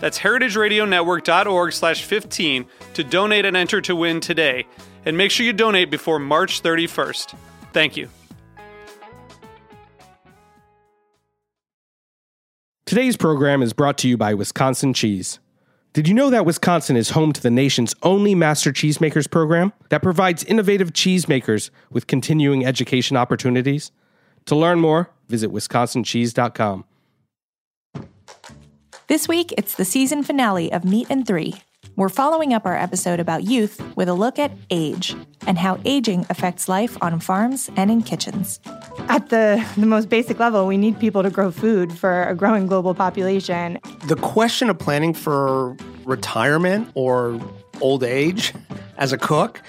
That's heritageradionetwork.org/15 to donate and enter to win today. And make sure you donate before March 31st. Thank you. Today's program is brought to you by Wisconsin Cheese. Did you know that Wisconsin is home to the nation's only Master Cheesemakers program that provides innovative cheesemakers with continuing education opportunities? To learn more, visit wisconsincheese.com. This week, it's the season finale of Meat and Three. We're following up our episode about youth with a look at age and how aging affects life on farms and in kitchens. At the most basic level, we need people to grow food for a growing global population. The question of planning for retirement or old age as a cook,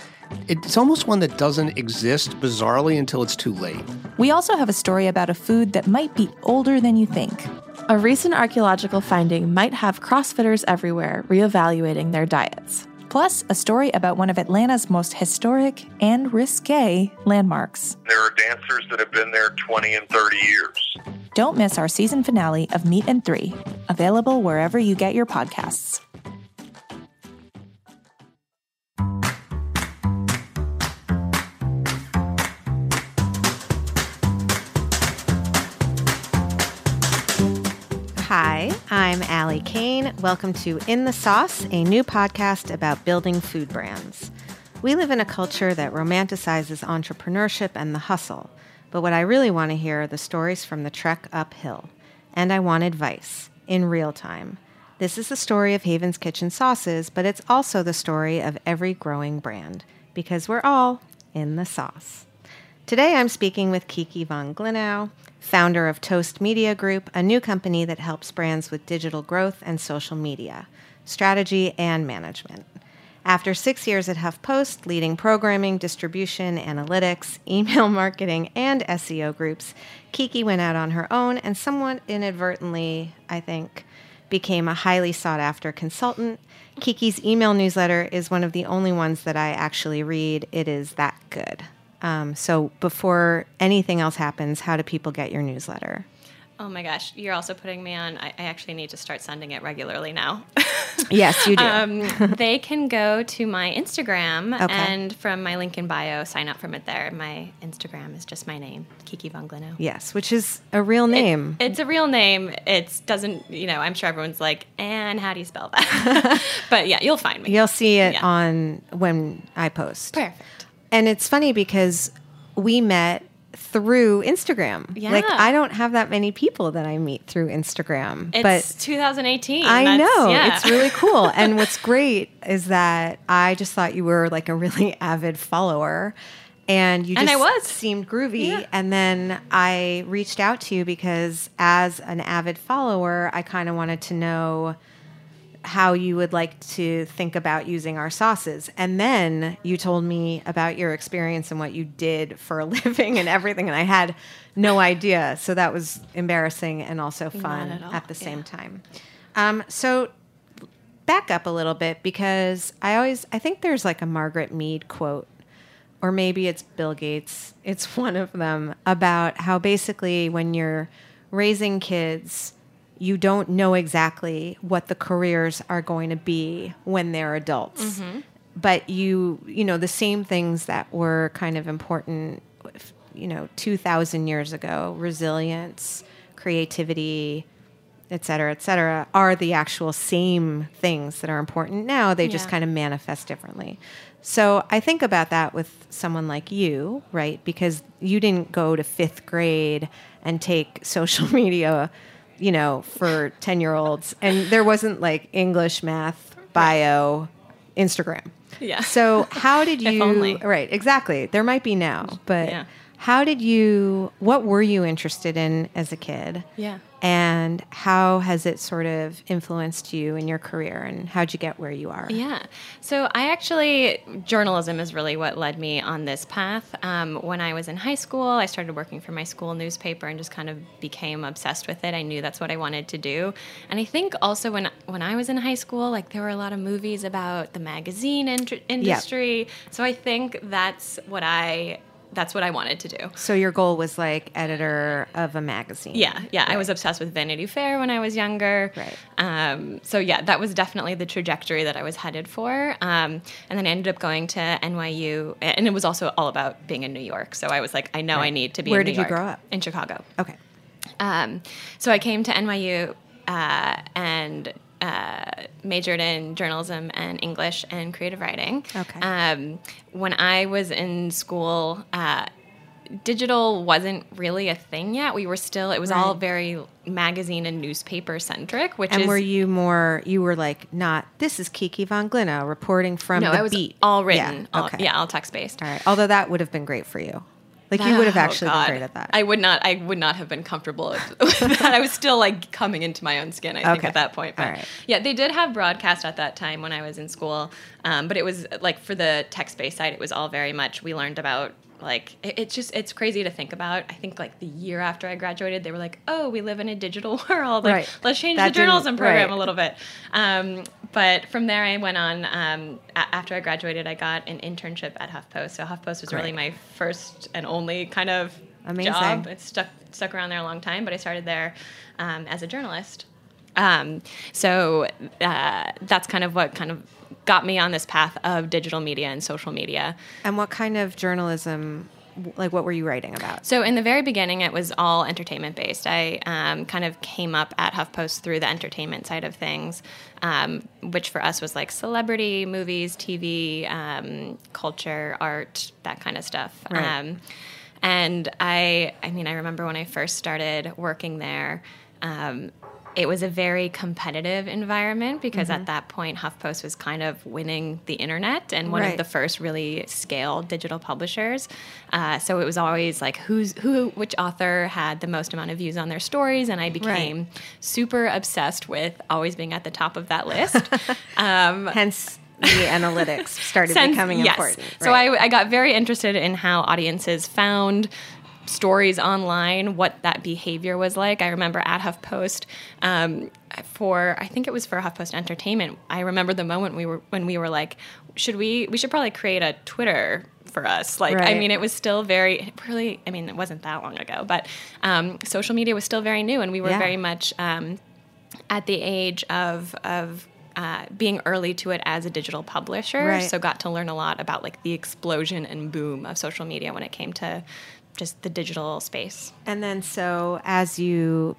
it's almost one that doesn't exist, bizarrely, until it's too late. We also have a story about a food that might be older than you think. A recent archaeological finding might have CrossFitters everywhere reevaluating their diets. Plus, a story about one of Atlanta's most historic and risque landmarks. There are dancers that have been there 20 and 30 years. Don't miss our season finale of Meat and Three, available wherever you get your podcasts. Hi, I'm Allie Kane. Welcome to In the Sauce, a new podcast about building food brands. We live in a culture that romanticizes entrepreneurship and the hustle, but what I really want to hear are the stories from the trek uphill. And I want advice, in real time. This is the story of Haven's Kitchen Sauces, but it's also the story of every growing brand, because we're all in the sauce. Today I'm speaking with Kiki Von Glinow, founder of Toast Media Group, a new company that helps brands with digital growth and social media, strategy, and management. After 6 years at HuffPost, leading programming, distribution, analytics, email marketing, and SEO groups, Kiki went out on her own and somewhat inadvertently, I think, became a highly sought-after consultant. Kiki's email newsletter is one of the only ones that I actually read. It is that good. So before anything else happens, how do people get your newsletter? Oh my gosh, you're also putting me on. I actually need to start sending it regularly now. Yes, you do. They can go to my Instagram and from my link in bio, sign up from it there. My Instagram is just my name, Kiki Von Glinow. Yes, which is a real name. It's a real name. It doesn't, I'm sure everyone's like, and how do you spell that? But yeah, you'll find me. You'll see it on when I post. Perfect. And it's funny because we met through Instagram. Yeah. Like, I don't have that many people that I meet through Instagram. It's 2018. I know. Yeah. It's really cool. And what's great is that I just thought you were like a really avid follower. And you just seemed groovy. Yeah. And then I reached out to you because as an avid follower, I kind of wanted to know how you would like to think about using our sauces. And then you told me about your experience and what you did for a living and everything. And I had no idea. So that was embarrassing and also fun at the same time. So back up a little bit, because I think there's like a Margaret Mead quote, or maybe it's Bill Gates. It's one of them about how basically when you're raising kids, you don't know exactly what the careers are going to be when they're adults. Mm-hmm. But the same things that were kind of important, 2,000 years ago, resilience, creativity, et cetera, are the actual same things that are important now. They just kind of manifest differently. So I think about that with someone like you, right? Because you didn't go to fifth grade and take social media, you know, for 10-year-olds. And there wasn't like English, math, bio, Instagram. Yeah. So how did you... If only. Right, exactly. There might be now, but... Yeah. How did you, what were you interested in as a kid? Yeah. And how has it sort of influenced you in your career, and how'd you get where you are? Yeah. So I actually, journalism is really what led me on this path. When I was in high school, I started working for my school newspaper and just kind of became obsessed with it. I knew that's what I wanted to do. And I think also when I was in high school, like there were a lot of movies about the magazine industry. Yep. So I think that's what I wanted to do. So your goal was like editor of a magazine. Yeah. Yeah. Right. I was obsessed with Vanity Fair when I was younger. Right. So yeah, that was definitely the trajectory that I was headed for. And then I ended up going to NYU, and it was also all about being in New York. So I was like, I know right. I need to be in New York. Where did you grow up? In Chicago. Okay. So I came to NYU, and majored in journalism and English and creative writing. Okay. When I was in school, digital wasn't really a thing yet. It was all very magazine and newspaper centric, and were you more, you were like, not, this is Kiki Von Glinow reporting from the beat. All written. Yeah, okay. All text based. All right. Although that would have been great for you. Like you would have actually been great at that. I would not have been comfortable with that. I was still like coming into my own skin, I think, at that point. But right. Yeah, they did have broadcast at that time when I was in school. But it was like for the text-based side, it was all very much, we learned about like, it's crazy to think about. I think like the year after I graduated, they were like, oh, we live in a digital world. Like, right. Let's change the journalism program a little bit. But from there, I went on. After I graduated, I got an internship at HuffPost. So HuffPost was really my first and only kind of job. It stuck around there a long time, but I started there as a journalist. So that's kind of what kind of got me on this path of digital media and social media. And what kind of journalism? Like, what were you writing about? So in the very beginning, it was all entertainment-based. I kind of came up at HuffPost through the entertainment side of things, which for us was like celebrity, movies, TV, culture, art, that kind of stuff. Right. And I remember when I first started working there, it was a very competitive environment because at that point, HuffPost was kind of winning the internet and one of the first really scaled digital publishers. So it was always like which author had the most amount of views on their stories. And I became super obsessed with always being at the top of that list. Hence... the analytics started becoming important. Right. So I got very interested in how audiences found stories online, what that behavior was like. I remember at HuffPost, I think it was for HuffPost Entertainment, I remember the moment when we were like, we should probably create a Twitter for us. Like, I mean, it was still it wasn't that long ago, but social media was still very new, and we were very much at the age of being early to it as a digital publisher. Right. So got to learn a lot about like the explosion and boom of social media when it came to just the digital space. And then so as you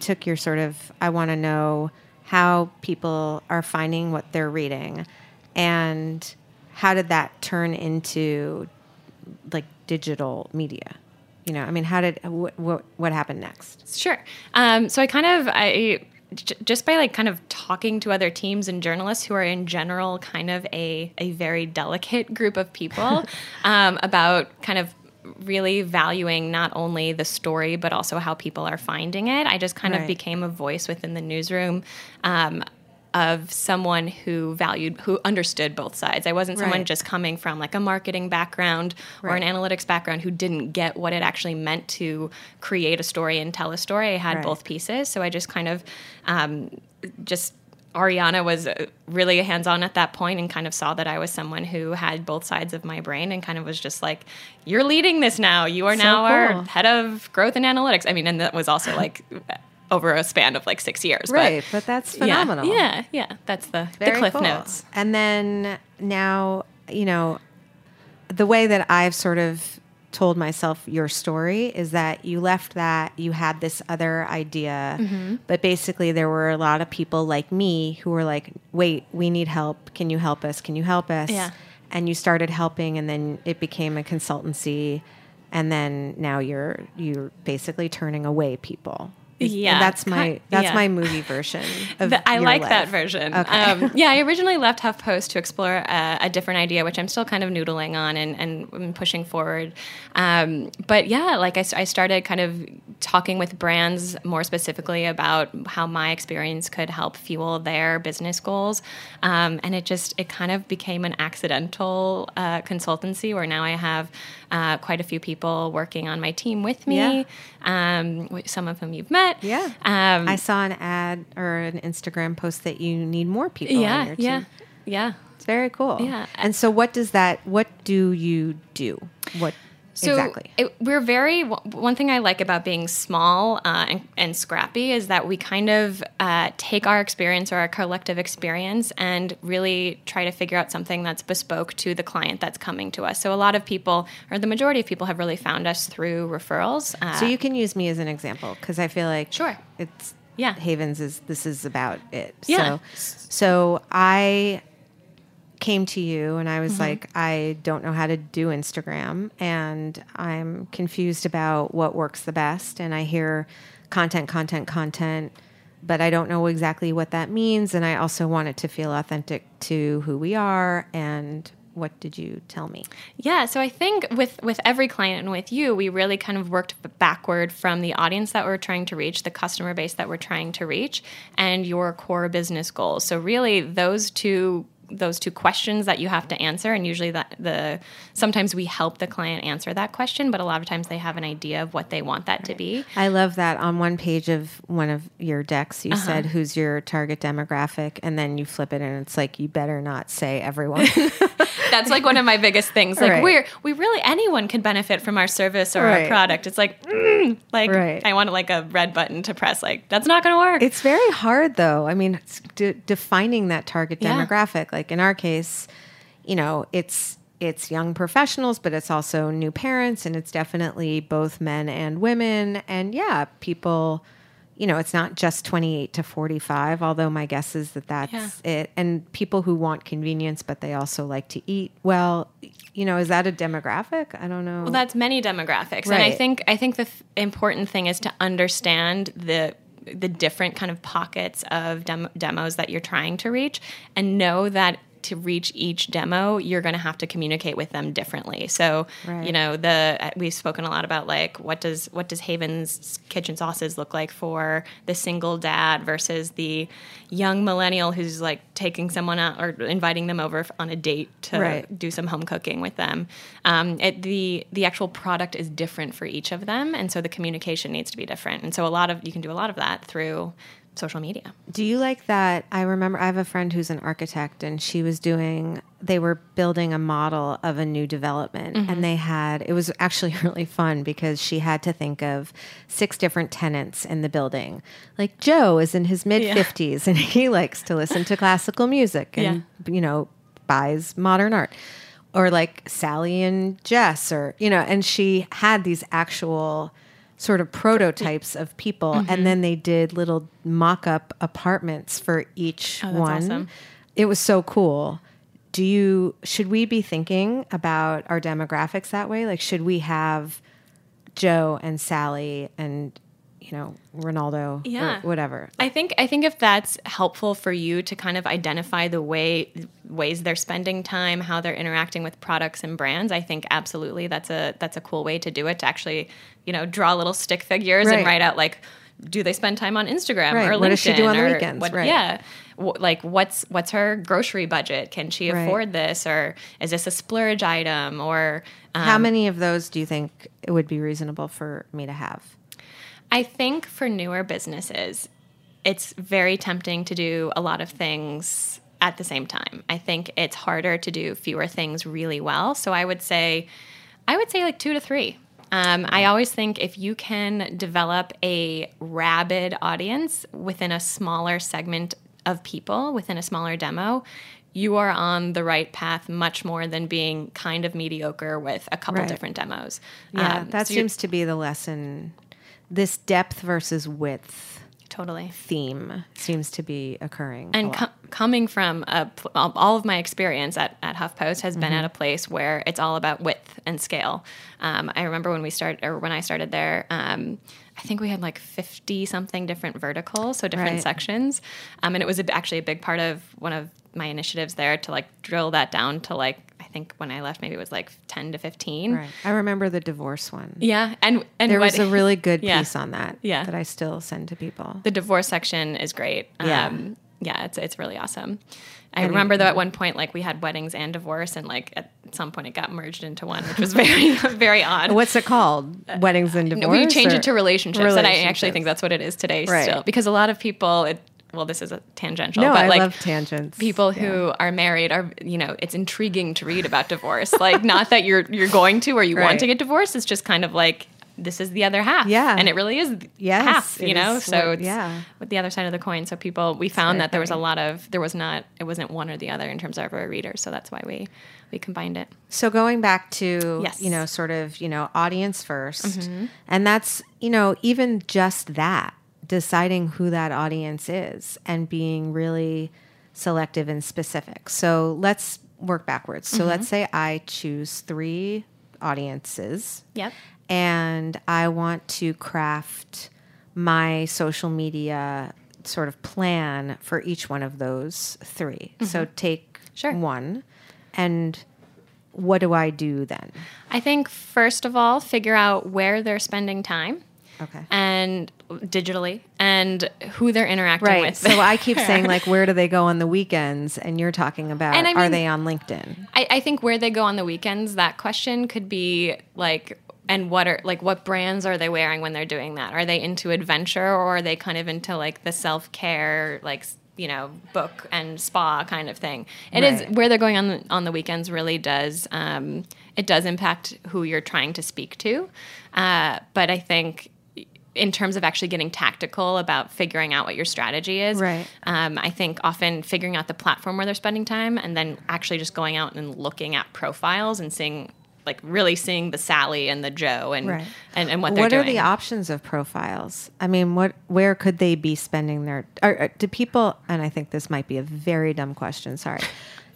took your sort of, I want to know how people are finding what they're reading, and how did that turn into like digital media? You know, I mean, what happened next? Sure. So I kind of, just by like kind of talking to other teams and journalists who are in general kind of a very delicate group of people about kind of really valuing not only the story, but also how people are finding it. I just kind of became a voice within the newsroom of someone who understood both sides. I wasn't someone just coming from like a marketing background or an analytics background who didn't get what it actually meant to create a story and tell a story. I had both pieces. So I just kind of Ariana was really hands-on at that point and kind of saw that I was someone who had both sides of my brain and kind of was just like, you're leading this now. You are our head of growth and analytics. I mean, and that was also like over a span of like 6 years. Right, but that's phenomenal. Yeah. That's the cliff notes. And then now, you know, the way that I've sort of told myself your story is that you left that, you had this other idea, but basically there were a lot of people like me who were like, wait, we need help. Can you help us? Yeah. and you started helping, and then it became a consultancy, and then now you're basically turning away people. Yeah, that's my movie version of I like life. That version. Okay. I originally left HuffPost to explore a different idea, which I'm still kind of noodling on and pushing forward. I started kind of talking with brands more specifically about how my experience could help fuel their business goals, and it kind of became an accidental consultancy where now I have quite a few people working on my team with me. Yeah. Some of whom you've met. Yeah. I saw an ad or an Instagram post that you need more people on your team. Yeah. It's very cool. Yeah. And so what do you do? Exactly. One thing I like about being small and scrappy is that we kind of take our experience or our collective experience and really try to figure out something that's bespoke to the client that's coming to us. So a lot of people, or the majority of people, have really found us through referrals. So you can use me as an example, because I feel like it's Haven's is about it. Yeah. So I came to you and I was like, I don't know how to do Instagram and I'm confused about what works the best. And I hear content, but I don't know exactly what that means. And I also want it to feel authentic to who we are. And what did you tell me? Yeah, so I think with every client and with you, we really kind of worked backward from the audience that we're trying to reach, the customer base that we're trying to reach, and your core business goals. So really those two questions that you have to answer, and usually sometimes we help the client answer that question, but a lot of times they have an idea of what they want that to be. I love that on one page of one of your decks, you said, who's your target demographic? And then you flip it and it's like, you better not say everyone. That's like one of my biggest things. Like anyone can benefit from our service or our product. It's like, I want like a red button to press. Like, that's not going to work. It's very hard though. I mean, it's defining that target demographic. Like in our case, you know, it's young professionals, but it's also new parents, and it's definitely both men and women. And people, you know, it's not just 28 to 45, although my guess is that's it. And people who want convenience, but they also like to eat well. You know, is that a demographic? I don't know. Well, that's many demographics. Right. And I think the important thing is to understand the different kind of pockets of demos that you're trying to reach, and know that to reach each demo, you're going to have to communicate with them differently. So, you know, we've spoken a lot about like, what does Haven's Kitchen sauces look like for the single dad versus the young millennial who's like taking someone out or inviting them over on a date to do some home cooking with them. The actual product is different for each of them. And so the communication needs to be different. And so you can do a lot of that through social media. Do you like that? I remember I have a friend who's an architect, and they were building a model of a new development, and it was actually really fun because she had to think of 6 different tenants in the building. Like Joe is in his mid-50s and he likes to listen to classical music and, you know, buys modern art. Or like Sally and Jess, or, you know, and she had these actual sort of prototypes of people, and then they did little mock-up apartments for each one. Awesome. It was so cool. Should we be thinking about our demographics that way? Like, should we have Joe and Sally and, you know, Ronaldo or whatever? I think if that's helpful for you to kind of identify the ways they're spending time, how they're interacting with products and brands, I think absolutely that's a cool way to do it, to actually, you know, draw little stick figures and write out like, do they spend time on Instagram or LinkedIn? What does she do on the weekends? Like what's her grocery budget? Can she afford this? Or is this a splurge item? Or how many of those do you think it would be reasonable for me to have? I think for newer businesses, it's very tempting to do a lot of things at the same time. I think it's harder to do fewer things really well. So I would say like 2 to 3. I always think if you can develop a rabid audience within a smaller segment of people, within a smaller demo, you are on the right path much more than being kind of mediocre with a couple different demos. Yeah, that seems to be the lesson. This depth versus width. Totally. Theme seems to be occurring. And coming from all of my experience at HuffPost has been at a place where it's all about width and scale. I remember when I started there, I think we had like 50 something different verticals, so different sections. And it was actually a big part of one of my initiatives there to like drill that down to like, I think when I left, maybe it was like 10 to 15. Right. I remember the divorce one. Yeah. And there was a really good piece on that that I still send to people. The divorce section is great. Yeah. Yeah, it's really awesome. I remember though at one point, like we had weddings and divorce, and like at some point it got merged into one, which was very, very odd. What's it called? Weddings and divorce? We changed it to relationships, and I actually think that's what it is today still. Because a lot of people... Well, this is a tangential, but like I love tangents. People who are married are, you know, it's intriguing to read about divorce. Like, not that you're going to or you want to get divorced. It's just kind of like this is the other half, and it really is half, you know. So it's with the other side of the coin. So people, we found that there was a lot of it wasn't one or the other in terms of our readers. So that's why we combined it. So going back to you know, sort of, you know, audience first, and that's, you know, even just that. Deciding who that audience is and being really selective and specific. So let's work backwards. So let's say I choose 3 audiences. Yep. And I want to craft my social media sort of plan for each one of those 3. So take one, and what do I do then? I think first of all, figure out where they're spending time. Okay. And digitally, and who they're interacting with. So I keep saying, like, where do they go on the weekends? And you're talking about, are they on LinkedIn? I think where they go on the weekends, that question could be like, and what brands are they wearing when they're doing that? Are they into adventure, or are they kind of into like the self-care, like, you know, book and spa kind of thing? It is where they're going on the weekends really does, it does impact who you're trying to speak to. But I think, in terms of actually getting tactical about figuring out what your strategy is. Right. I think often figuring out the platform where they're spending time, and then actually just going out and looking at profiles and seeing, like, really seeing the Sally and the Joe and what they're doing. What are the options of profiles? I mean, where could they be spending their... do people... And I think this might be a very dumb question. Sorry.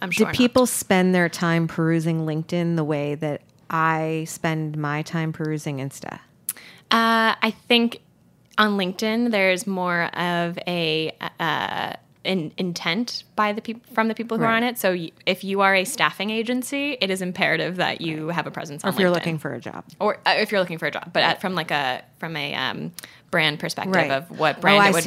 I'm sure. Do people spend their time perusing LinkedIn the way that I spend my time perusing Insta? I think on LinkedIn, there's more of a intent by from the people who are on it. So if you are a staffing agency, it is imperative that you have a presence on LinkedIn. Or if you're looking for a job. Or if you're looking for a job, but from a brand perspective of what brand would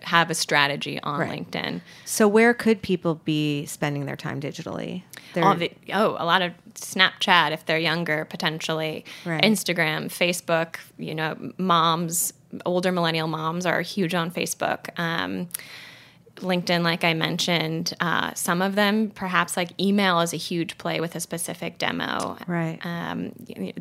have a strategy on LinkedIn. So where could people be spending their time digitally? A lot of Snapchat if they're younger, potentially. Right. Instagram, Facebook, you know, moms, older millennial moms are huge on Facebook. LinkedIn, like I mentioned, some of them, perhaps like email is a huge play with a specific demo. Right.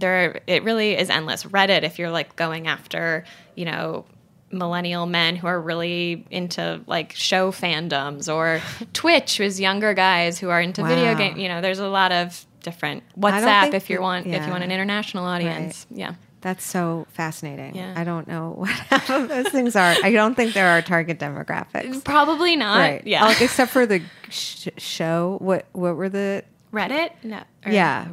It really is endless. Reddit, if you're like going after, you know, millennial men who are really into like show fandoms, or Twitch is younger guys who are into video game. You know, there's a lot of different WhatsApp if you want an international audience. Right. Yeah. That's so fascinating. Yeah. I don't know what half of those things are. I don't think there are target demographics. Probably not. Right. Yeah. Except for the show. What were the... Reddit? No. Yeah.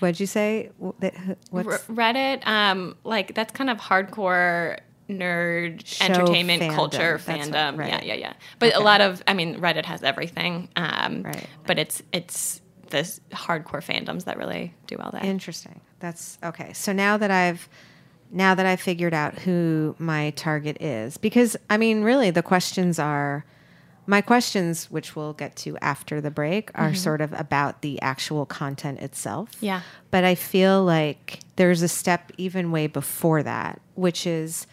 What'd you say? Reddit, like that's kind of hardcore... nerd show entertainment fandom. Culture fandom. What, yeah. But a lot of, I mean, Reddit has everything. But it's the hardcore fandoms that really do all that. Interesting. That's okay. So now that I've figured out who my target is, because I mean, really the questions are, my questions, which we'll get to after the break, are sort of about the actual content itself. Yeah. But I feel like there's a step even way before that, which is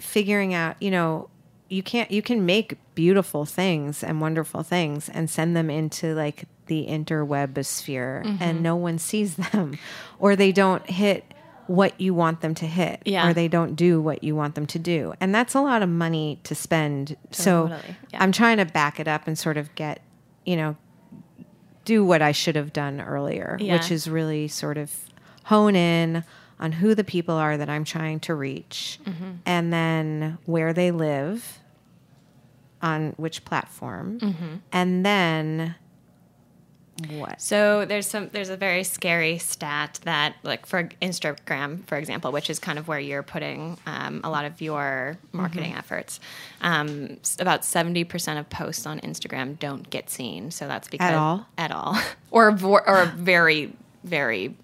figuring out, you know, you can make beautiful things and wonderful things and send them into like the interwebosphere and no one sees them, or they don't hit what you want them to hit, or they don't do what you want them to do. And that's a lot of money to spend. Totally. So I'm trying to back it up and sort of get, you know, do what I should have done earlier, which is really sort of hone in on who the people are that I'm trying to reach, mm-hmm. and then where they live, on which platform, mm-hmm. and then what? So there's a very scary stat that, like, for Instagram, for example, which is kind of where you're putting a lot of your marketing mm-hmm. efforts, about 70% of posts on Instagram don't get seen. So that's because at all, or a very, very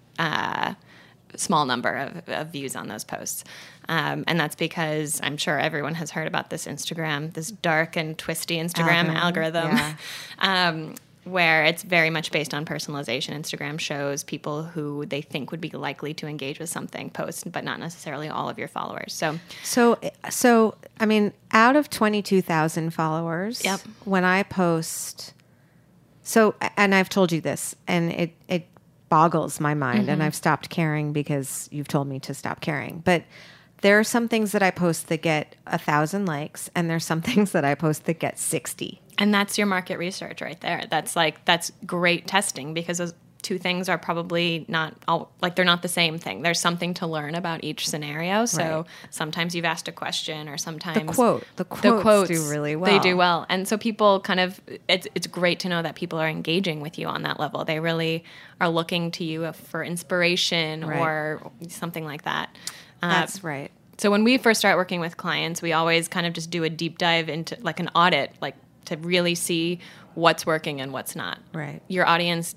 small number of views on those posts. And that's because I'm sure everyone has heard about this dark and twisty Instagram algorithm. Yeah. Where it's very much based on personalization. Instagram shows people who they think would be likely to engage with something post, but not necessarily all of your followers. So I mean, out of 22,000 followers, yep. when I post, so, and I've told you this, and it boggles my mind, mm-hmm. and I've stopped caring because you've told me to stop caring, but there are some things that I post that get 1,000 likes, and there's some things that I post that get 60. And that's your market research right there. That's great testing, because those two things are probably not all, like, they're not the same thing. There's something to learn about each scenario. So sometimes you've asked a question, or sometimes the quotes do really well. They do well. And so people kind of, it's great to know that people are engaging with you on that level. They really are looking to you for inspiration, right. or something like that. That's right. So when we first start working with clients, we always kind of just do a deep dive into, like, an audit, like, to really see what's working and what's not. Right. Your audience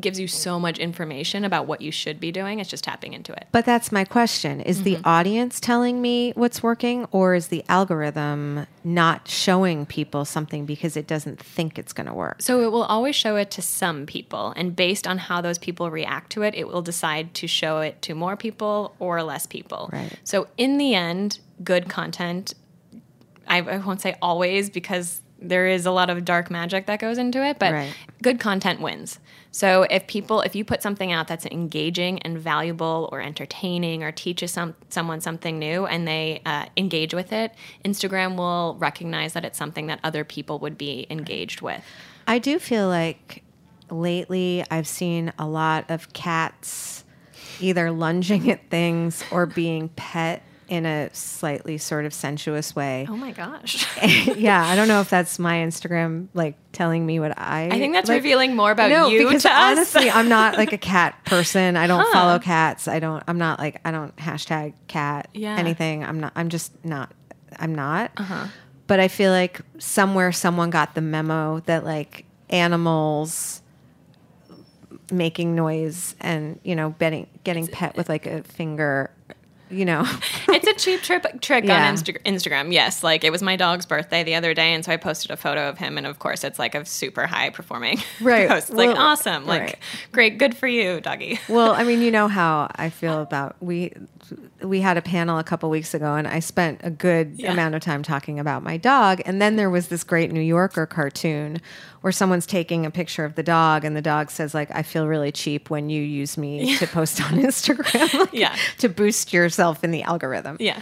gives you so much information about what you should be doing. It's just tapping into it. But that's my question. Is mm-hmm. the audience telling me what's working, or is the algorithm not showing people something because it doesn't think it's going to work? So it will always show it to some people, and based on how those people react to it, it will decide to show it to more people or less people. Right. So in the end, good content, I won't say always, because there is a lot of dark magic that goes into it, but right. good content wins. So if you put something out that's engaging and valuable or entertaining or teaches someone something new, and they engage with it, Instagram will recognize that it's something that other people would be engaged with. I do feel like lately I've seen a lot of cats either lunging at things or being pet in a slightly sort of sensuous way. Oh my gosh. Yeah, I don't know if that's my Instagram, like, telling me what I think that's, like, revealing more about you because to honestly, us. I'm not, like, a cat person. I don't follow cats. I don't hashtag cat anything. I'm not. Uh-huh. But I feel like somewhere someone got the memo that, like, animals making noise and, you know, getting pet with, like, a finger, you know. It's a cheap trick on Instagram. Yes. Like, it was my dog's birthday the other day, and so I posted a photo of him, and of course it's, like, a super high performing post. Well, like, awesome. Like, right. great. Good for you, doggy. Well, I mean, you know how I feel about, we had a panel a couple weeks ago, and I spent a good amount of time talking about my dog. And then there was this great New Yorker cartoon where someone's taking a picture of the dog, and the dog says, like, I feel really cheap when you use me to post on Instagram, like, to boost yourself in the algorithm. Yeah.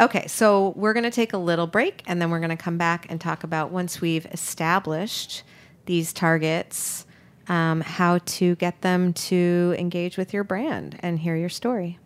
Okay, so we're going to take a little break, and then we're going to come back and talk about, once we've established these targets, how to get them to engage with your brand and hear your story.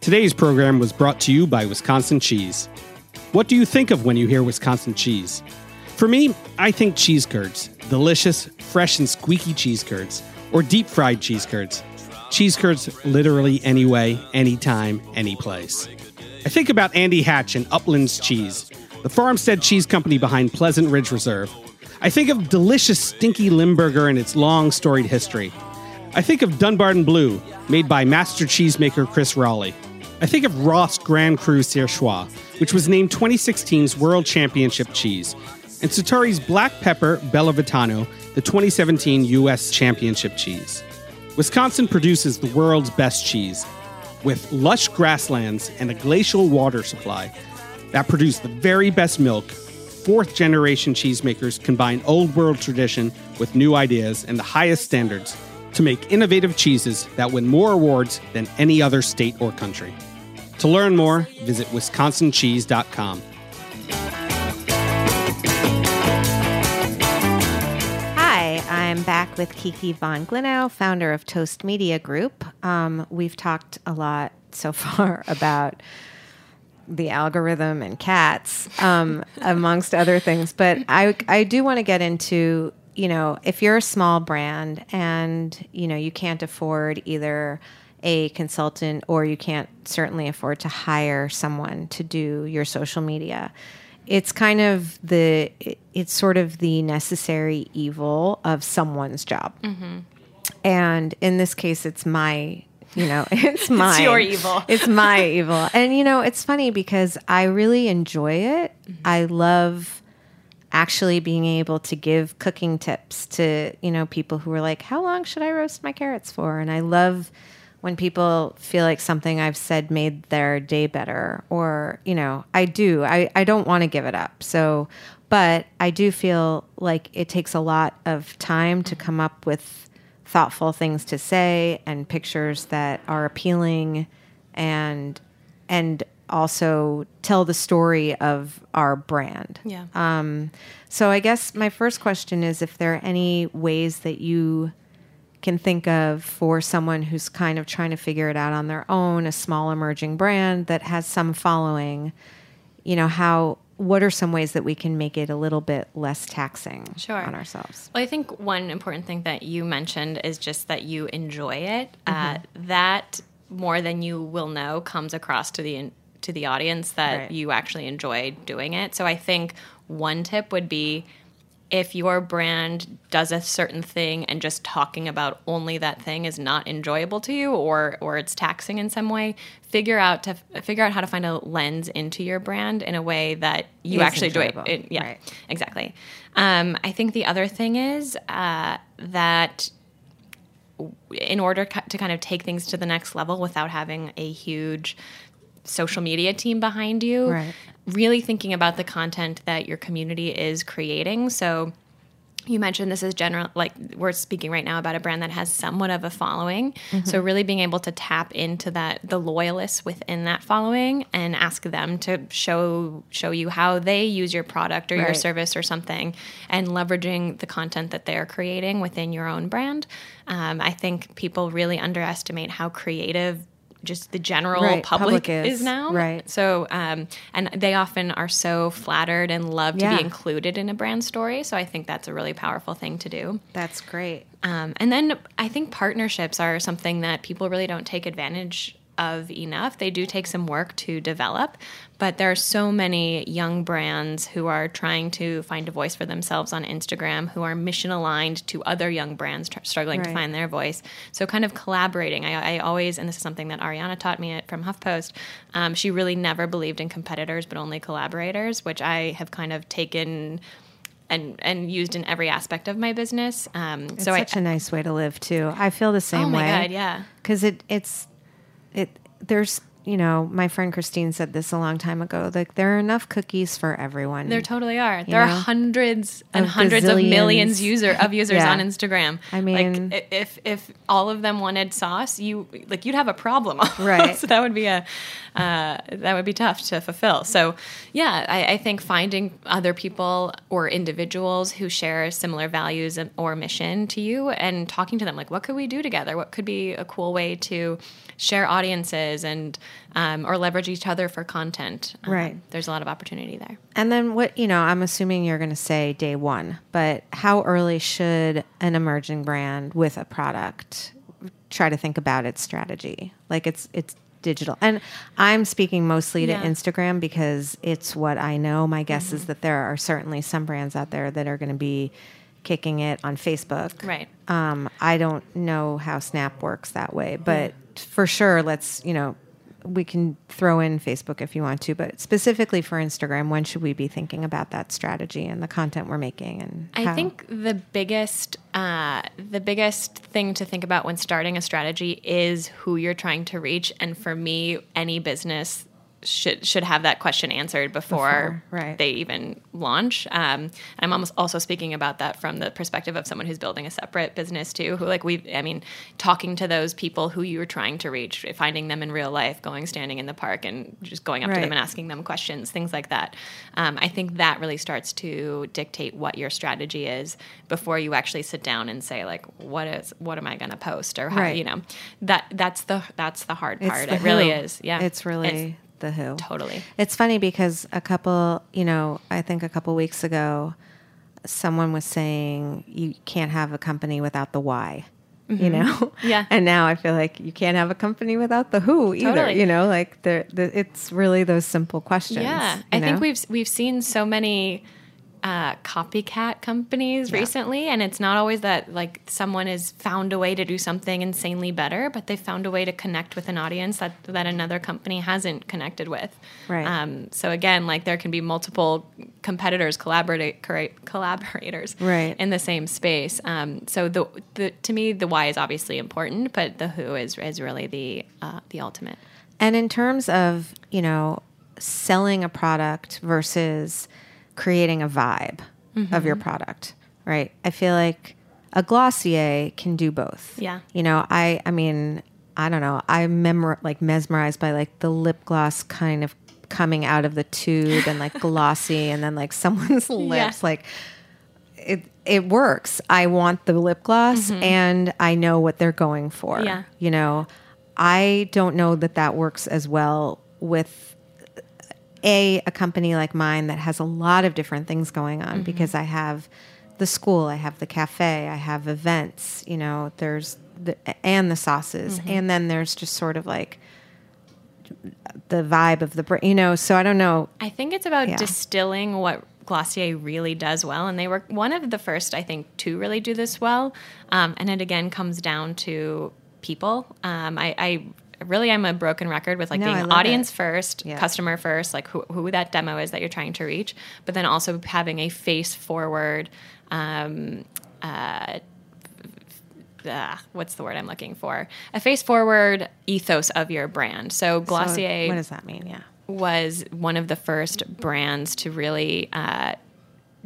Today's program was brought to you by Wisconsin Cheese. What do you think of when you hear Wisconsin Cheese? For me, I think cheese curds. Delicious, fresh and squeaky cheese curds, or deep-fried cheese curds. Cheese curds literally any way, any time, any place. I think about Andy Hatch and Upland's Cheese, the farmstead cheese company behind Pleasant Ridge Reserve. I think of delicious, stinky Limburger and its long, storied history. I think of Dunbarton Blue, made by master cheesemaker Chris Raleigh. I think of Ross Grand Cru Sirchois, which was named 2016's World Championship Cheese, and Satori's Black Pepper Bellavitano, the 2017 U.S. Championship Cheese. Wisconsin produces the world's best cheese with lush grasslands and a glacial water supply that produce the very best milk. Fourth-generation cheesemakers combine old-world tradition with new ideas and the highest standards to make innovative cheeses that win more awards than any other state or country. To learn more, visit wisconsincheese.com. Hi, I'm back with Kiki Von Glinow, founder of Toast Media Group. We've talked a lot so far about the algorithm and cats, amongst other things. But I do want to get into, you know, if you're a small brand and, you know, you can't afford either a consultant or you can't certainly afford to hire someone to do your social media, it's sort of the necessary evil of someone's job. Mm-hmm. And in this case, it's my it's your evil. It's my evil. And, you know, it's funny because I really enjoy it. Mm-hmm. I love actually being able to give cooking tips to, you know, people who are like, how long should I roast my carrots for? And I love when people feel like something I've said made their day better, or, you know, I don't want to give it up. So, but I do feel like it takes a lot of time to come up with thoughtful things to say and pictures that are appealing and also tell the story of our brand. Yeah. So I guess my first question is if there are any ways that you can think of for someone who's kind of trying to figure it out on their own, a small emerging brand that has some following, you know, what are some ways that we can make it a little bit less taxing on ourselves? Well, I think one important thing that you mentioned is just that you enjoy it. Mm-hmm. That more than you will know comes across to the audience that you actually enjoy doing it. So I think one tip would be if your brand does a certain thing and just talking about only that thing is not enjoyable to you or it's taxing in some way, figure out how to find a lens into your brand in a way that you actually enjoy it. Yeah, right. Exactly. I think the other thing is that in order to kind of take things to the next level without having a huge social media team behind you, really thinking about the content that your community is creating. So you mentioned this is general, like we're speaking right now about a brand that has somewhat of a following. Mm-hmm. So really being able to tap into the loyalists within that following and ask them to show you how they use your product or your service or something, and leveraging the content that they're creating within your own brand. I think people really underestimate how creative just the general public is now. Right. So, and they often are so flattered and love to be included in a brand story. So I think that's a really powerful thing to do. That's great. And then I think partnerships are something that people really don't take advantage of enough. They do take some work to develop, but there are so many young brands who are trying to find a voice for themselves on Instagram, who are mission aligned to other young brands struggling to find their voice. So kind of collaborating. I always, and this is something that Ariana taught me from HuffPost, she really never believed in competitors, but only collaborators, which I have kind of taken and used in every aspect of my business. It's so such a nice way to live too. I feel the same way. Oh my God, yeah. Because there's, you know, my friend Christine said this a long time ago, like there are enough cookies for everyone. There totally are. There are hundreds and hundreds of millions of users on Instagram. I mean, like if all of them wanted sauce, you'd have a problem. Right. So that would be that would be tough to fulfill. So yeah, I think finding other people or individuals who share similar values or mission to you and talking to them, like what could we do together? What could be a cool way to share audiences and or leverage each other for content. Right. There's a lot of opportunity there. And then what, you know, I'm assuming you're going to say day one, but how early should an emerging brand with a product try to think about its strategy? Like it's digital. And I'm speaking mostly to Instagram because it's what I know. My guess is that there are certainly some brands out there that are going to be kicking it on Facebook. Right. I don't know how Snap works that way, but for sure, let's, you know, we can throw in Facebook if you want to, but specifically for Instagram, when should we be thinking about that strategy and the content we're making? And I think the biggest thing to think about when starting a strategy is who you're trying to reach. And for me, any business should have that question answered before right. they even launch. I'm almost also speaking about that from the perspective of someone who's building a separate business too, who talking to those people who you were trying to reach, finding them in real life, standing in the park and just going up right. to them and asking them questions, things like that. I think that really starts to dictate what your strategy is before you actually sit down and say what am I going to post or how, right. That's the hard part. It really is. Yeah. It's really the who. Totally. It's funny because a couple weeks ago, someone was saying you can't have a company without the why, mm-hmm. Yeah. And now I feel like you can't have a company without the who either, totally. It's really those simple questions. Yeah. I think we've seen so many copycat companies yeah. recently, and it's not always that someone has found a way to do something insanely better, but they found a way to connect with an audience that another company hasn't connected with. Right. So again, there can be multiple competitors, collaborators, right. in the same space. So to me, the why is obviously important, but the who is really the ultimate. And in terms of selling a product versus creating a vibe mm-hmm. of your product, right? I feel like a Glossier can do both. Yeah. I'm mesmerized by the lip gloss kind of coming out of the tube and glossy and then someone's lips, yeah. It works. I want the lip gloss mm-hmm. and I know what they're going for. Yeah. I don't know that works as well with a company like mine that has a lot of different things going on mm-hmm. because I have the school, I have the cafe, I have events, there's the sauces. Mm-hmm. And then there's just sort of the vibe of the, so I don't know. I think it's about yeah. distilling what Glossier really does well. And they were one of the first, I think, to really do this well. And it again comes down to people. I'm a broken record with being audience first, yeah. customer first, who that demo is that you're trying to reach, but then also having a face forward, what's the word I'm looking for? A face forward ethos of your brand. So Glossier. So what does that mean? Yeah. Was one of the first brands to really,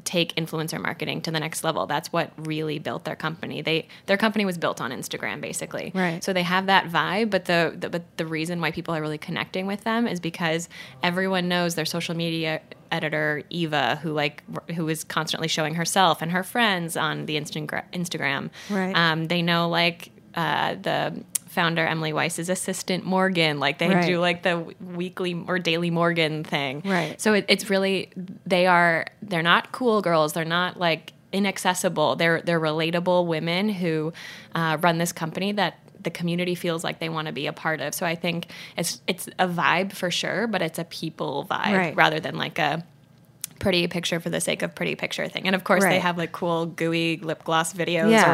take influencer marketing to the next level. That's what really built their company. Their company was built on Instagram, basically. Right. So they have that vibe, but the reason why people are really connecting with them is because everyone knows their social media editor, Eva, who is constantly showing herself and her friends on the Instagram. Right. They know the founder Emily Weiss's assistant Morgan, they right. do the weekly or daily Morgan thing. Right. So it's really they're not cool girls. They're not inaccessible. They're relatable women who run this company that the community feels they want to be a part of. So I think it's a vibe for sure, but it's a people vibe right. rather than a pretty picture for the sake of pretty picture thing. And of course right. they have cool gooey lip gloss videos yeah. or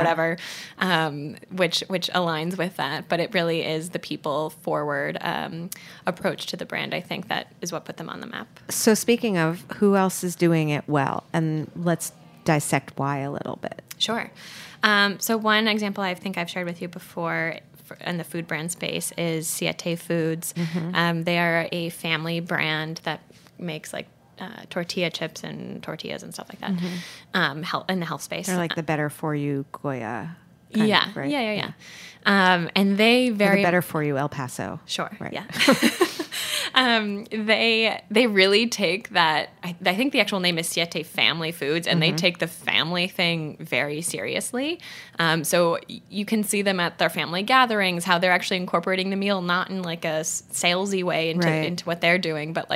whatever, which aligns with that. But it really is the people forward approach to the brand. I think that is what put them on the map. So speaking of who else is doing it well, and let's dissect why a little bit. Sure. So one example I think I've shared with you before in the food brand space is Siete Foods. Mm-hmm. They are a family brand that makes tortilla chips and tortillas and stuff like that. Mm-hmm. In the health space. They're the better for you Goya. Yeah. Of, right? Yeah. And they the better for you El Paso. Sure. Right. Yeah. They really take that. I think the actual name is Siete Family Foods, and mm-hmm. they take the family thing very seriously. So you can see them at their family gatherings, how they're actually incorporating the meal, not in a salesy way into what they're doing, but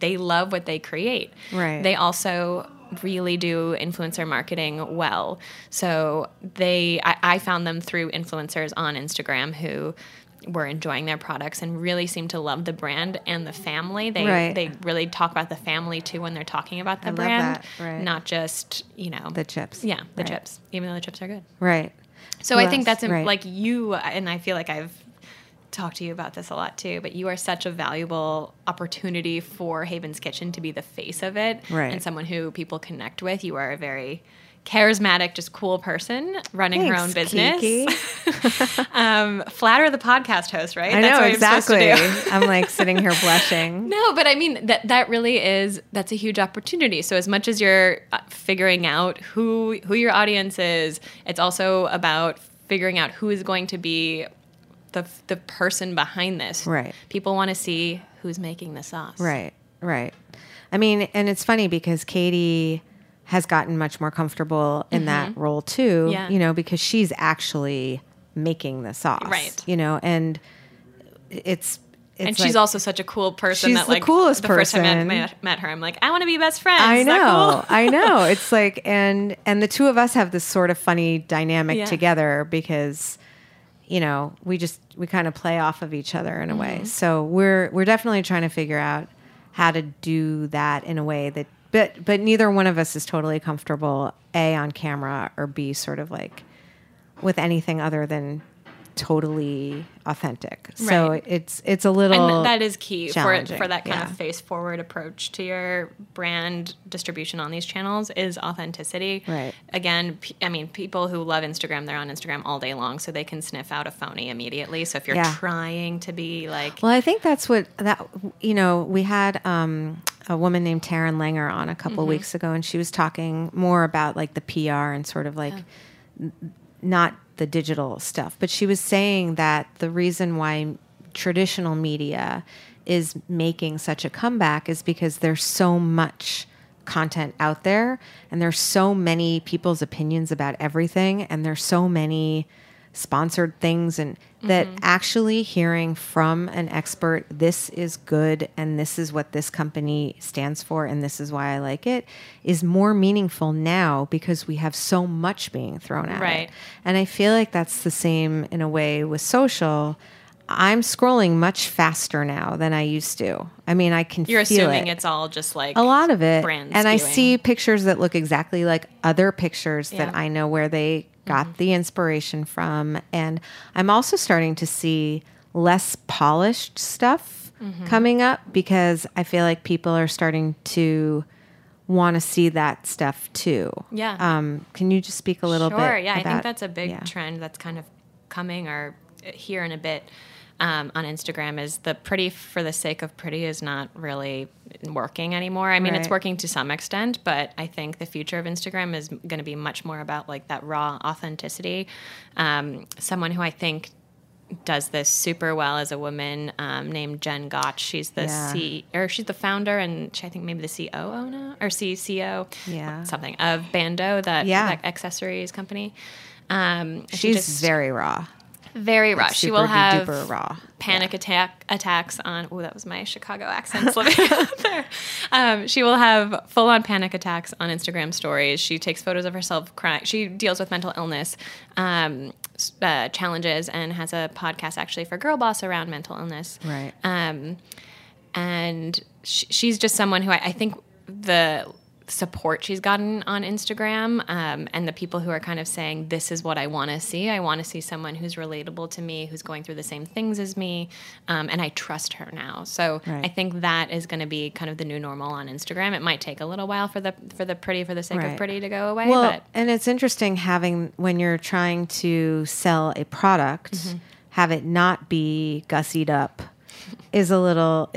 they love what they create. Right. They also really do influencer marketing well. So I found them through influencers on Instagram who were enjoying their products and really seem to love the brand and the family. They really talk about the family too when they're talking about the brand, right. not just, the chips. Yeah, the right. chips, even though the chips are good. Right. So I think that's right. I feel like I've talk to you about this a lot too, but you are such a valuable opportunity for Haven's Kitchen to be the face of it, right, and someone who people connect with. You are a very charismatic, just cool person running her own business. Kiki. Flatter the podcast host, right? I know, that's what exactly. You're supposed to do. I'm like sitting here blushing. No, but I mean, that really is, that's a huge opportunity. So as much as you're figuring out who your audience is, it's also about figuring out who is going to be the person behind this. Right. People want to see who's making the sauce. Right, right. I mean, and it's funny because Katie has gotten much more comfortable in that role too, you know, because she's actually making the sauce, right? You know, and it's and she's like, also such a cool person. She's that, like, the coolest person. The first time I met her, I'm like, I want to be best friends. I know, cool? I know. It's like, and the two of us have this sort of funny dynamic together because, you know, we kind of play off of each other in a way. So we're definitely trying to figure out how to do that in a way that. But neither one of us is totally comfortable, A, on camera, or B, sort of like with anything other than totally authentic. Right. So it's a little challenging. And that is key for that kind of face-forward approach to your brand distribution on these channels is authenticity. Right. Again, people who love Instagram, they're on Instagram all day long, so they can sniff out a phony immediately. So if you're trying to be like... Well, I think that's you know, we had... a woman named Taryn Langer on a couple weeks ago, and she was talking more about like the PR and sort of like not the digital stuff, but she was saying that the reason why traditional media is making such a comeback is because there's so much content out there and there's so many people's opinions about everything and there's so many sponsored things, and that actually hearing from an expert, this is good and this is what this company stands for and this is why I like it, is more meaningful now because we have so much being thrown at it. And I feel like that's the same in a way with social. I'm scrolling much faster now than I used to. I mean, I can You're feel assuming it's all just like a lot of it. And skewing. I see pictures that look exactly like other pictures that I know where they got the inspiration from. And I'm also starting to see less polished stuff coming up because I feel like people are starting to want to see that stuff too. Yeah. Can you just speak a little bit? Sure. Yeah. I think that's a big trend that's kind of coming or here in a bit. On Instagram is the pretty for the sake of pretty is not really working anymore. I mean, it's working to some extent, but I think the future of Instagram is going to be much more about like that raw authenticity. Someone who I think does this super well is a woman named Jen Gotch. She's the she's the founder and I think maybe the COO now or CCO something of Bando, that accessories company. She's very raw. Very raw. Like she will have raw. Panic attacks on... Oh, that was my Chicago accent slipping out there. She will have full-on panic attacks on Instagram stories. She takes photos of herself crying. She deals with mental illness challenges and has a podcast actually for Girl Boss around mental illness. Right. And she's just someone who I think the... support she's gotten on Instagram and the people who are kind of saying this is what I want to see. I want to see someone who's relatable to me, who's going through the same things as me, and I trust her now. So I think that is going to be kind of the new normal on Instagram. It might take a little while for the pretty for the sake of pretty to go away. Well, and it's interesting when you're trying to sell a product, have it not be gussied up is a little.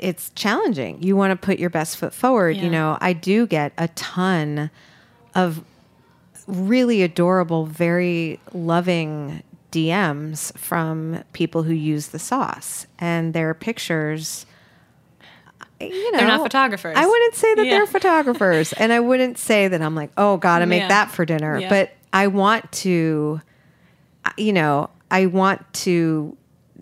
It's challenging. You want to put your best foot forward. Yeah. You know, I do get a ton of really adorable, very loving DMs from people who use the sauce and their pictures. You know, they're not photographers. I wouldn't say that they're photographers and I wouldn't say that I'm like, oh, gotta make that for dinner. Yeah. But I want to, you know,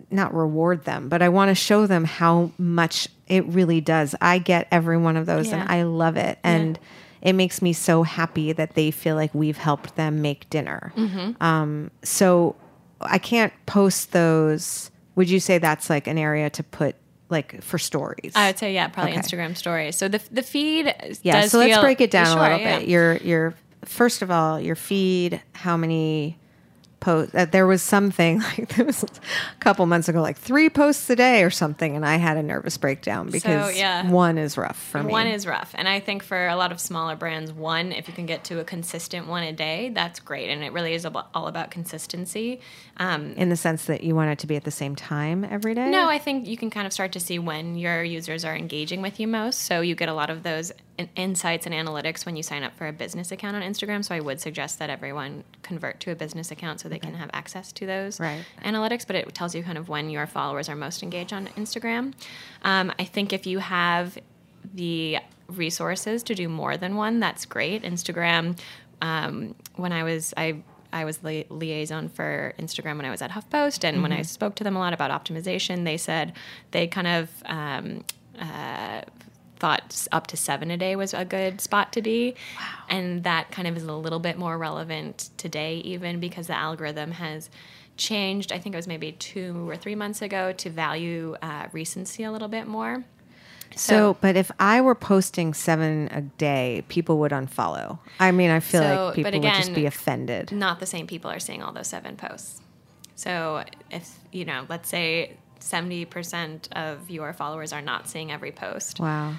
not reward them, but I want to show them how much it really does. I get every one of those and I love it. And it makes me so happy that they feel like we've helped them make dinner. Mm-hmm. So I can't post those. Would you say that's like an area to put like for stories? I would say, probably okay. Instagram stories. So the feed. Yeah. Does so let's break it down a little bit. First of all, your feed, how many posts. There was something like there was a couple months ago, like 3 posts a day or something, and I had a nervous breakdown because one is rough for me. One is rough, and I think for a lot of smaller brands, one, if you can get to a consistent one a day, that's great, and it really is all about consistency. In the sense that you want it to be at the same time every day? No, I think you can kind of start to see when your users are engaging with you most, so you get a lot of those insights and analytics when you sign up for a business account on Instagram, so I would suggest that everyone convert to a business account so they can have access to those analytics, but it tells you kind of when your followers are most engaged on Instagram. I think if you have the resources to do more than one, that's great. Instagram, when I was the liaison for Instagram when I was at HuffPost, and when I spoke to them a lot about optimization, they said they kind of thought up to 7 a day was a good spot to be. Wow. And that kind of is a little bit more relevant today, even because the algorithm has changed. I think it was maybe 2 or 3 months ago to value recency a little bit more. So, but if I were posting 7 a day, people would unfollow. I mean, I feel like people would just be offended. Not the same people are seeing all those 7 posts. So if, you know, let's say 70% of your followers are not seeing every post. Wow.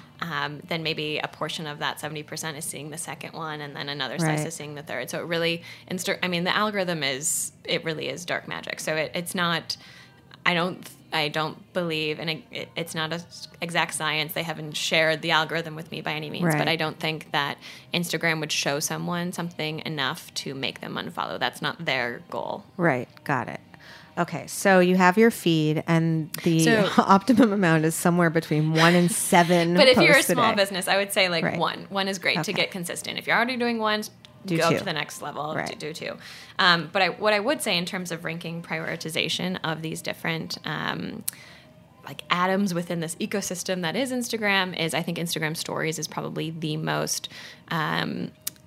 Then maybe a portion of that 70% is seeing the second one, and then another slice is seeing the third. So it really, the algorithm really is dark magic. So it's not, I don't believe, and it's not an exact science. They haven't shared the algorithm with me by any means, but I don't think that Instagram would show someone something enough to make them unfollow. That's not their goal. Right. Got it. Okay, so you have your feed, and the optimum amount is somewhere between 1 and 7 But if you're a small business, I would say like one. One is great to get consistent. If you're already doing one, go to the next level, do 2. But what I would say in terms of ranking prioritization of these different like atoms within this ecosystem that is Instagram is I think Instagram Stories is probably the most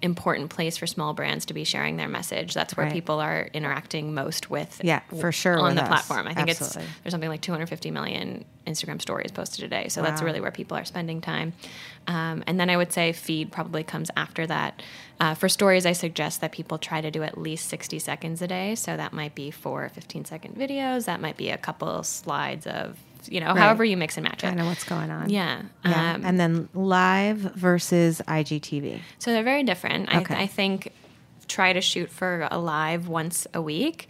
important place for small brands to be sharing their message. That's where people are interacting most with for sure on the platform. I think there's something like 250 million Instagram stories posted today. So that's really where people are spending time. And then I would say feed probably comes after that. For stories, I suggest that people try to do at least 60 seconds a day. So that might be 4 15-second videos. That might be a couple slides of, however you mix and match it. Kind of what's going on. Yeah. And then live versus IGTV. So they're very different. Okay. I think try to shoot for a live once a week.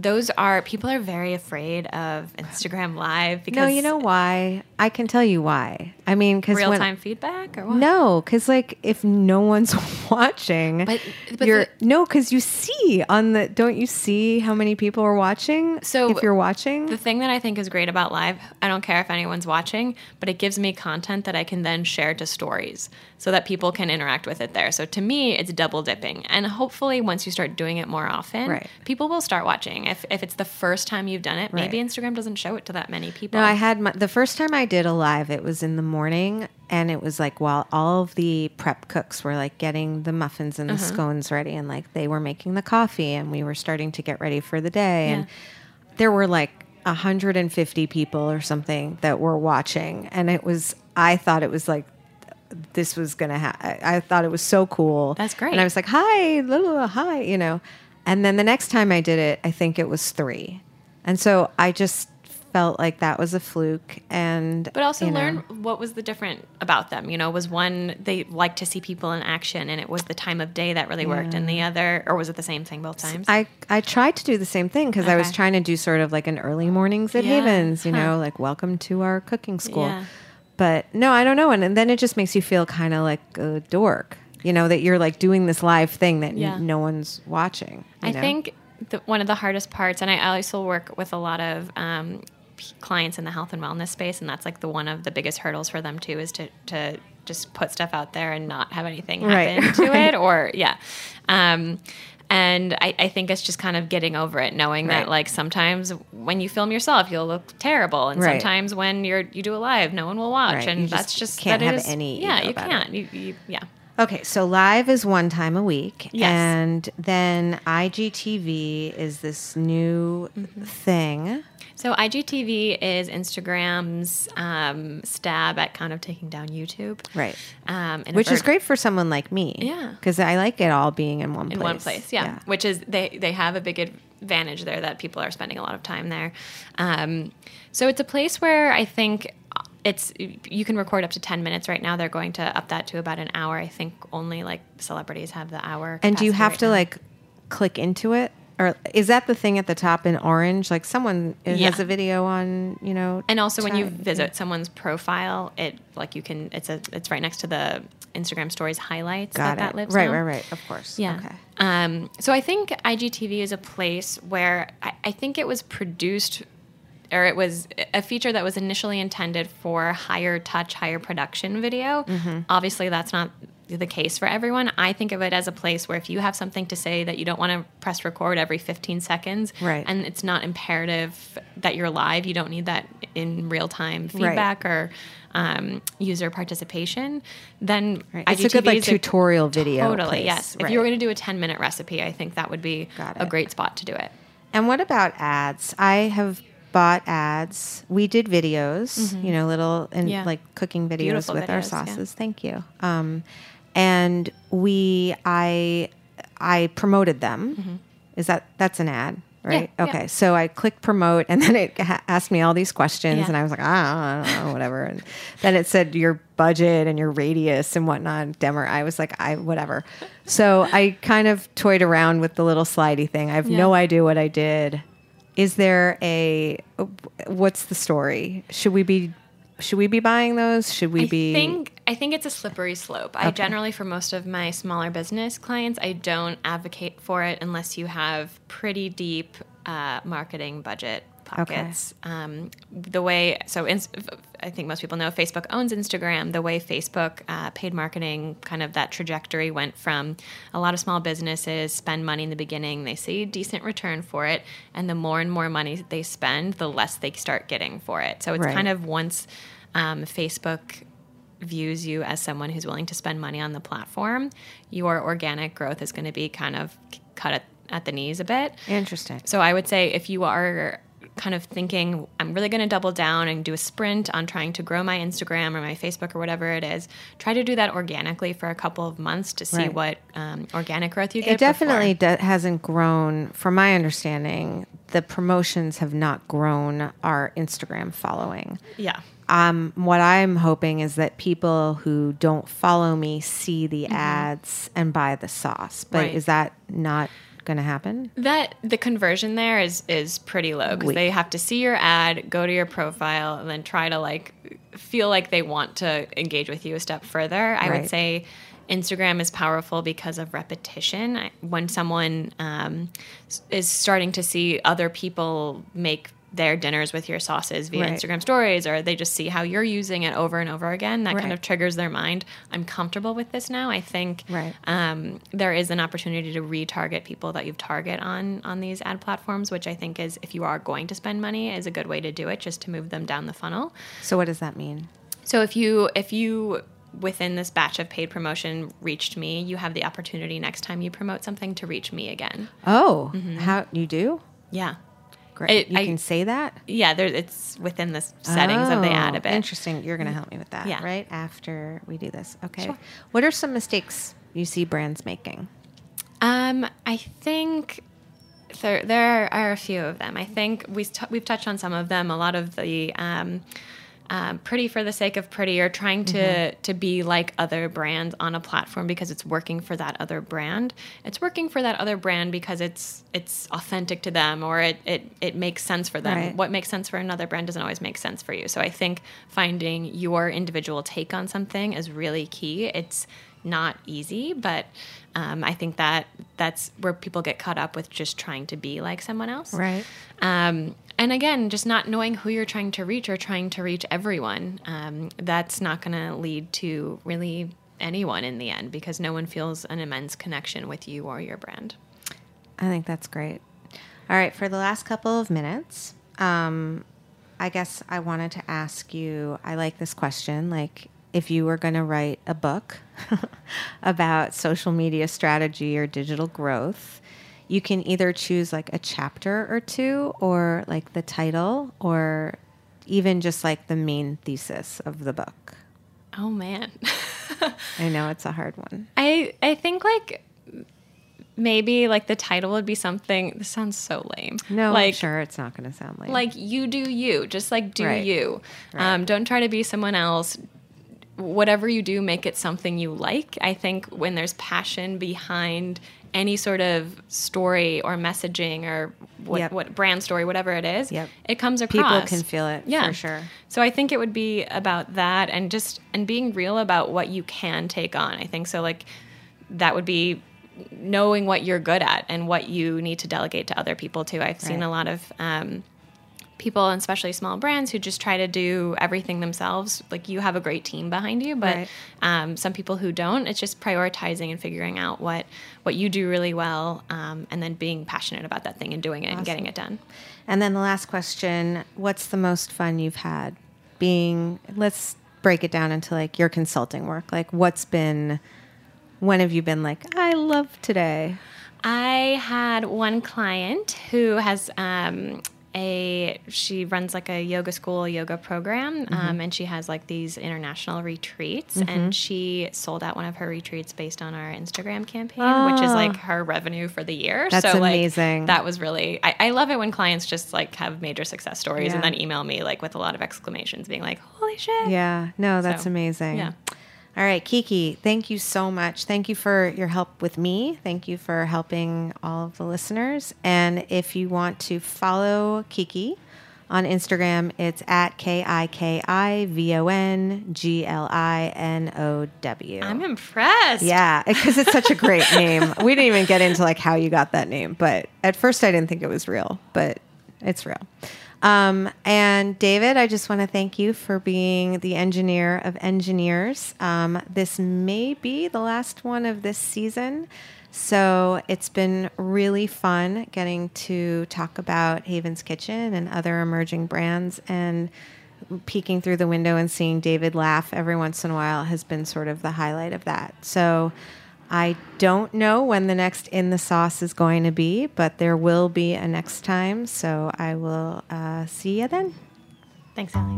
People are very afraid of Instagram Live because... No, you know why? I can tell you why. I mean, because... Real-time feedback or what? No, because like if no one's watching, but you're... No, because you see on the... Don't you see how many people are watching? So if you're watching? The thing that I think is great about Live, I don't care if anyone's watching, but it gives me content that I can then share to stories so that people can interact with it there. So to me, it's double dipping. And hopefully once you start doing it more often, people will start watching. If it's the first time you've done it, maybe Instagram doesn't show it to that many people. No, I had the first time I did a live, it was in the morning, and it was like while all of the prep cooks were like getting the muffins and the scones ready, and like they were making the coffee, and we were starting to get ready for the day, and there were like 150 people or something that were watching, and I thought it was like, this was going to happen. I thought it was so cool. That's great. And I was like, hi, And then the next time I did it, I think it was 3. And so I just felt like that was a fluke. But also learn what was the different about them. Was one, they liked to see people in action, and it was the time of day that really worked. And the other, or was it the same thing both times? I tried to do the same thing because I was trying to do sort of like an early mornings at Haven's, like welcome to our cooking school. Yeah. But no, I don't know. And then it just makes you feel kind of like a dork. That you're like doing this live thing that no one's watching. I think one of the hardest parts, and I also work with a lot of clients in the health and wellness space, and that's like one of the biggest hurdles for them too, is to just put stuff out there and not have anything happen to it And I think it's just kind of getting over it, knowing that like sometimes when you film yourself, you'll look terrible, and sometimes when you do a live, no one will watch, and you that's just can't that have is, any. Yeah, you can't. Okay, so live is 1 time a week, and then IGTV is this new thing. So IGTV is Instagram's stab at kind of taking down YouTube, which is great for someone like me, because I like it all being in one place. Which is they have a big advantage there that people are spending a lot of time there. So it's a place where I think you can record up to 10 minutes right now. They're going to up that to about an hour. I think only like celebrities have the hour. And do you have to like click into it? Or is that the thing at the top in orange? Like someone has a video on, you know. And also when you visit someone's profile, it's right next to the Instagram stories highlights. That lives right, on. Right. Of course. Yeah. Okay. So I think IGTV is a place where I think it was produced, or it was a feature that was initially intended for higher touch, higher production video. Mm-hmm. Obviously, that's not the case for everyone. I think of it as a place where if you have something to say that you don't want to press record every 15 seconds, right, and it's not imperative that you're live, you don't need that in real-time feedback or user participation, then IGTV it's a good tutorial video. Totally, place. Yes. Right. If you were going to do a 10-minute recipe, I think that would be a great spot to do it. And what about ads? I have bought ads. We did videos, mm-hmm. Little and cooking videos beautiful with videos, our sauces. Yeah. Thank you. And I promoted them. Mm-hmm. Is that's an ad, right? Yeah, okay. Yeah. So I clicked promote, and then it asked me all these questions, and I was like, I don't know, whatever. And then it said your budget and your radius and whatnot. Demmer. I was like, whatever. So I kind of toyed around with the little slidey thing. I have no idea what I did. Is there what's the story? Should we be buying those? I think it's a slippery slope. Okay. I generally, for most of my smaller business clients, I don't advocate for it unless you have pretty deep marketing budget pockets. Okay. I think most people know Facebook owns Instagram. The way Facebook paid marketing, kind of that trajectory went from a lot of small businesses spend money in the beginning, they see a decent return for it, and the more and more money they spend, the less they start getting for it. So it's kind of once Facebook views you as someone who's willing to spend money on the platform, your organic growth is going to be kind of cut at the knees a bit. Interesting. So I would say if you are kind of thinking, I'm really going to double down and do a sprint on trying to grow my Instagram or my Facebook or whatever it is, try to do that organically for a couple of months to see what organic growth you get. It definitely hasn't grown. From my understanding, the promotions have not grown our Instagram following. Yeah. What I'm hoping is that people who don't follow me see the ads and buy the sauce. But is that not going to happen? That the conversion there is pretty low because they have to see your ad, go to your profile, and then try to feel like they want to engage with you a step further. I would say Instagram is powerful because of repetition. When someone is starting to see other people make their dinners with your sauces via Instagram stories, or they just see how you're using it over and over again, that kind of triggers their mind. I'm comfortable with this now. I think there is an opportunity to retarget people that you've target on these ad platforms, which I think is, if you are going to spend money, is a good way to do it, just to move them down the funnel. So what does that mean? So if you within this batch of paid promotion reached me, you have the opportunity next time you promote something to reach me again. Oh, how you do? Yeah. Great. You can say that? Yeah, it's within the settings of the ad a bit. Interesting. You're going to help me with that, right? After we do this. Okay. Sure. What are some mistakes you see brands making? I think there are a few of them. I think we've touched on some of them. A lot of the pretty for the sake of pretty, or trying to be like other brands on a platform because it's working for that other brand. It's working for that other brand because it's authentic to them, or it makes sense for them. Right. What makes sense for another brand doesn't always make sense for you. So I think finding your individual take on something is really key. It's not easy, but I think that's where people get caught up with just trying to be like someone else. Right. And again, just not knowing who you're trying to reach, or trying to reach everyone. That's not going to lead to really anyone in the end, because no one feels an immense connection with you or your brand. I think that's great. All right. For the last couple of minutes, I guess I wanted to ask you, I like this question, if you were going to write a book about social media strategy or digital growth, you can either choose a chapter or two, or the title, or even just the main thesis of the book. Oh man. I know it's a hard one. I think maybe like the title would be something. This sounds so lame. No, like, I'm sure it's not going to sound lame. Like, you do you. Just like, do right. you. Right. Don't try to be someone else. Whatever you do, make it something you like. I think when there's passion behind any sort of story or messaging or what brand story, whatever it is, it comes across. People can feel it for sure. So I think it would be about that and just and being real about what you can take on. I think so. Like, that would be knowing what you're good at and what you need to delegate to other people too. I've seen a lot of people, and especially small brands, who just try to do everything themselves. Like, you have a great team behind you, but some people who don't. It's just prioritizing and figuring out what you do really well, and then being passionate about that thing and doing it and getting it done. And then the last question, what's the most fun you've had? Let's break it down into like your consulting work. Like, when have you been like, I love today? I had one client who has... she runs like a yoga school, yoga program, and she has like these international retreats, and she sold out one of her retreats based on our Instagram campaign, which is like her revenue for the year. That's so amazing. Like, that was really, I love it when clients just like have major success stories and then email me like with a lot of exclamations being like, holy shit. Yeah. No, that's amazing. Yeah. All right, Kiki, thank you so much. Thank you for your help with me. Thank you for helping all of the listeners. And if you want to follow Kiki on Instagram, it's at KikiVonGlinow. I'm impressed. Yeah, because it's such a great name. We didn't even get into like how you got that name, but at first I didn't think it was real, but it's real. And David, I just want to thank you for being the engineer of engineers. This may be the last one of this season. So it's been really fun getting to talk about Haven's Kitchen and other emerging brands, and peeking through the window and seeing David laugh every once in a while has been sort of the highlight of that. So I don't know when the next In the Sauce is going to be, but there will be a next time, so I will see you then. Thanks, Ellie.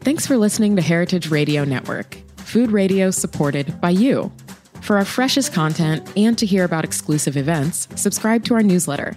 Thanks for listening to Heritage Radio Network, food radio supported by you. For our freshest content and to hear about exclusive events, subscribe to our newsletter.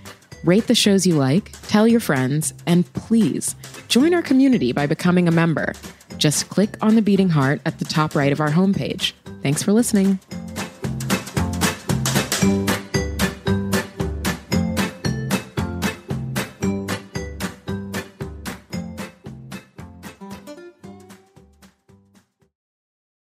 Rate the shows you like, tell your friends, and please join our community by becoming a member. Just click on the beating heart at the top right of our homepage. Thanks for listening.